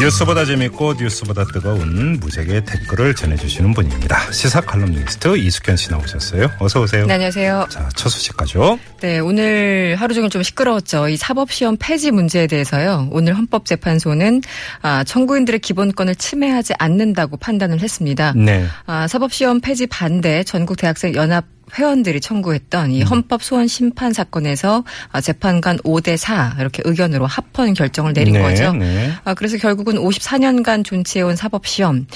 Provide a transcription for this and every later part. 뉴스보다 재밌고 뉴스보다 뜨거운 무적의 댓글을 전해주시는 분입니다. 시사 칼럼니스트 이숙현 씨 나오셨어요. 어서 오세요. 네, 안녕하세요. 자, 첫 소식까지요. 네, 오늘 하루 종일 좀 시끄러웠죠. 이 사법시험 폐지 문제에 대해서요. 오늘 헌법재판소는 청구인들의 기본권을 침해하지 않는다고 판단을 했습니다. 네. 사법시험 폐지 반대 전국대학생연합 회원들이 청구했던 이 헌법 소원 심판 사건에서 재판관 5대4 이렇게 의견으로 합헌 결정을 내린 거죠. 네. 그래서 결국은 54년간 존치해온 사법시험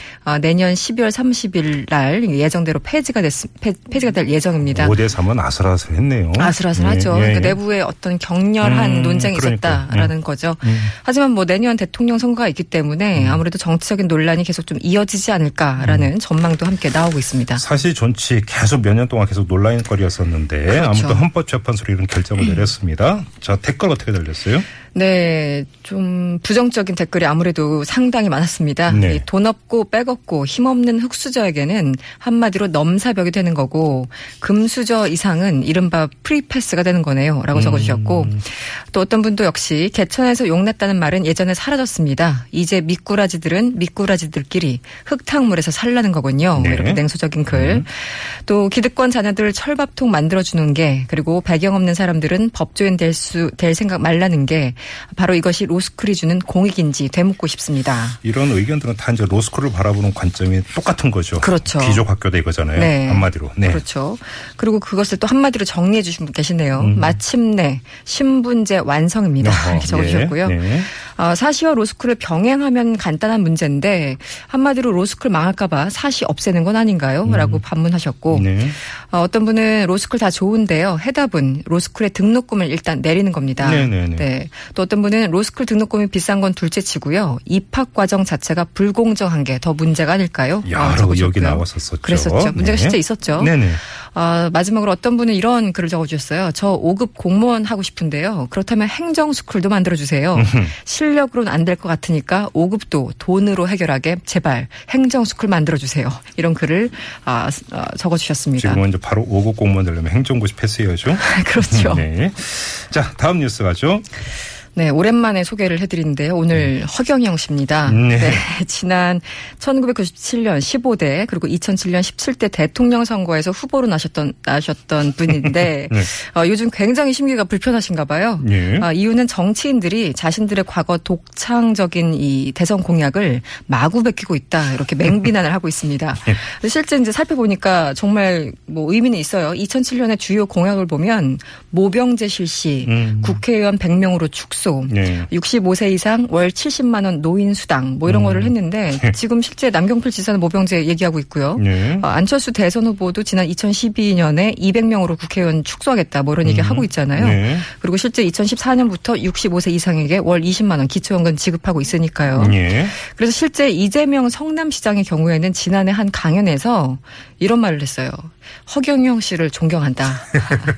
내년 12월 30일 날 예정대로 폐지가 될 예정입니다. 5대3은 아슬아슬했네요. 아슬아슬하죠. 네. 그러니까 내부에 어떤 격렬한 논쟁이 있었다라는 거죠. 하지만 뭐 내년 대통령 선거가 있기 때문에 아무래도 정치적인 논란이 계속 좀 이어지지 않을까라는 전망도 함께 나오고 있습니다. 사실 존치 계속 몇 년 동안 계속 논란거리였었는데 그렇죠. 아무튼 헌법재판소로 이런 결정을 내렸습니다. 자, 댓글 어떻게 달렸어요? 네, 좀 부정적인 댓글이 아무래도 상당히 많았습니다. 네. 이 돈 없고 빽 없고 힘없는 흙수저에게는 한마디로 넘사벽이 되는 거고 금수저 이상은 이른바 프리패스가 되는 거네요. 라고 적어주셨고 또 어떤 분도 역시 개천에서 용났다는 말은 예전에 사라졌습니다. 이제 미꾸라지들은 미꾸라지들끼리 흙탕물에서 살라는 거군요. 네. 이렇게 냉소적인 글. 또 기득권 자녀들 철밥통 만들어주는 게 그리고 배경 없는 사람들은 법조인 될 생각 말라는 게 바로 이것이 로스쿨이 주는 공익인지 되묻고 싶습니다. 이런 의견들은 다 이제 로스쿨을 바라보는 관점이 똑같은 거죠. 그렇죠. 귀족 학교다 이거잖아요. 네. 한마디로. 네. 그렇죠. 그리고 그것을 또 한마디로 정리해 주신 분 계시네요. 마침내 신분제 완성입니다. 이렇게 적어주셨고요. 네. 네. 사시와 로스쿨을 병행하면 간단한 문제인데 한마디로 로스쿨 망할까 봐 사시 없애는 건 아닌가요? 라고 반문하셨고 네. 어떤 분은 로스쿨 다 좋은데요. 해답은 로스쿨의 등록금을 일단 내리는 겁니다. 네네네. 네. 또 어떤 분은 로스쿨 등록금이 비싼 건 둘째치고요. 입학 과정 자체가 불공정한 게 더 문제가 아닐까요? 야라고 여기 나왔었었죠. 그랬었죠. 문제가 네. 진짜 있었죠. 네네. 마지막으로 어떤 분은 이런 글을 적어주셨어요. 저 5급 공무원 하고 싶은데요. 그렇다면 행정스쿨도 만들어주세요. 실력으로는 안 될 것 같으니까 5급도 돈으로 해결하게 제발 행정스쿨 만들어주세요. 이런 글을 적어주셨습니다. 지금은 이제 바로 5급 공무원 되려면 행정고시 패스해야죠. 그렇죠. 네. 자, 다음 뉴스 가죠. 네, 오랜만에 소개를 해드리는데요. 오늘 허경영 씨입니다. 네. 네, 지난 1997년 15대 그리고 2007년 17대 대통령 선거에서 후보로 나셨던 분인데 네. 요즘 굉장히 심기가 불편하신가 봐요. 네. 이유는 정치인들이 자신들의 과거 독창적인 이 대선 공약을 마구 베끼고 있다. 이렇게 맹비난을 하고 있습니다. 네. 실제 이제 살펴보니까 정말 뭐 의미는 있어요. 2007년의 주요 공약을 보면 모병제 실시, 국회의원 100명으로 축소, 네. 65세 이상 월 70만 원 노인 수당 뭐 이런 거를 했는데 지금 실제 남경필 지사는 모병제 얘기하고 있고요. 네. 안철수 대선 후보도 지난 2012년에 200명으로 국회의원 축소하겠다 뭐 이런 얘기하고 있잖아요. 네. 그리고 실제 2014년부터 65세 이상에게 월 20만 원 기초연금 지급하고 있으니까요. 네. 그래서 실제 이재명 성남시장의 경우에는 지난해 한 강연에서 이런 말을 했어요. 허경영 씨를 존경한다.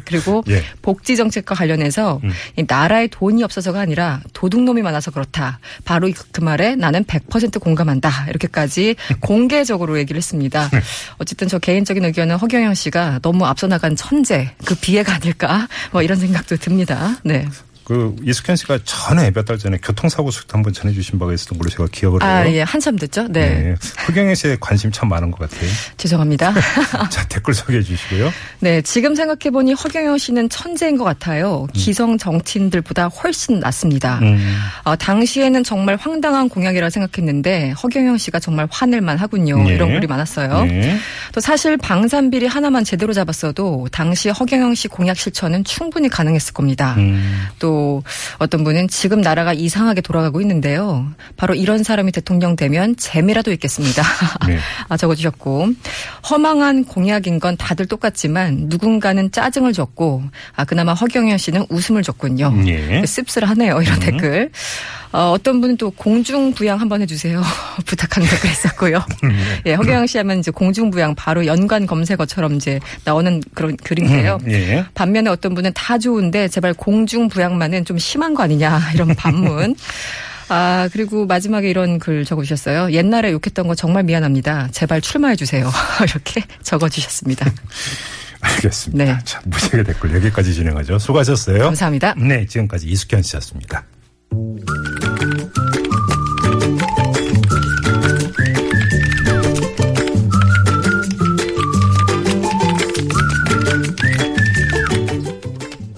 그리고 예. 복지정책과 관련해서 나라에 돈이 없어서가 아니라 도둑놈이 많아서 그렇다. 바로 그 말에 나는 100% 공감한다. 이렇게까지 공개적으로 얘기를 했습니다. 어쨌든 저 개인적인 의견은 허경영 씨가 너무 앞서 나간 천재, 그 비애가 아닐까 뭐 이런 생각도 듭니다. 네. 그 이숙현 씨가 전에 몇 달 전에 교통사고 소식도 한번 전해주신 바가 있었던 걸로 제가 기억을 해요. 예, 한참 됐죠. 네. 허경영 씨의 관심 참 많은 것 같아요. 죄송합니다. 자, 댓글 소개해 주시고요. 네, 지금 생각해 보니 허경영 씨는 천재인 것 같아요. 기성 정치인들보다 훨씬 낫습니다. 당시에는 정말 황당한 공약이라 생각했는데 허경영 씨가 정말 화낼만 하군요. 네. 이런 글이 많았어요. 네. 또 사실 방산비리 하나만 제대로 잡았어도 당시 허경영 씨 공약 실천은 충분히 가능했을 겁니다. 또 어떤 분은 지금 나라가 이상하게 돌아가고 있는데요. 바로 이런 사람이 대통령 되면 재미라도 있겠습니다. 네. 적어주셨고 허망한 공약인 건 다들 똑같지만 누군가는 짜증을 줬고 그나마 허경영 씨는 웃음을 줬군요. 네. 씁쓸하네요. 이런 댓글. 어떤 분은 또 공중부양 한번 해주세요. 부탁한 댓글 있었고요. 네. 예, 허경영 씨 하면 이제 공중부양 바로 연관 검색어처럼 이제 나오는 그런 글인데요. 네. 반면에 어떤 분은 다 좋은데 제발 공중부양만 좀 심한 거 아니냐 이런 반문 아, 그리고 마지막에 이런 글 적어주셨어요. 옛날에 욕했던 거 정말 미안합니다. 제발 출마해 주세요. 이렇게 적어주셨습니다. 알겠습니다. 네. 자, 무지하게 댓글 여기까지 진행하죠. 수고하셨어요. 감사합니다. 네, 지금까지 이숙현 씨였습니다.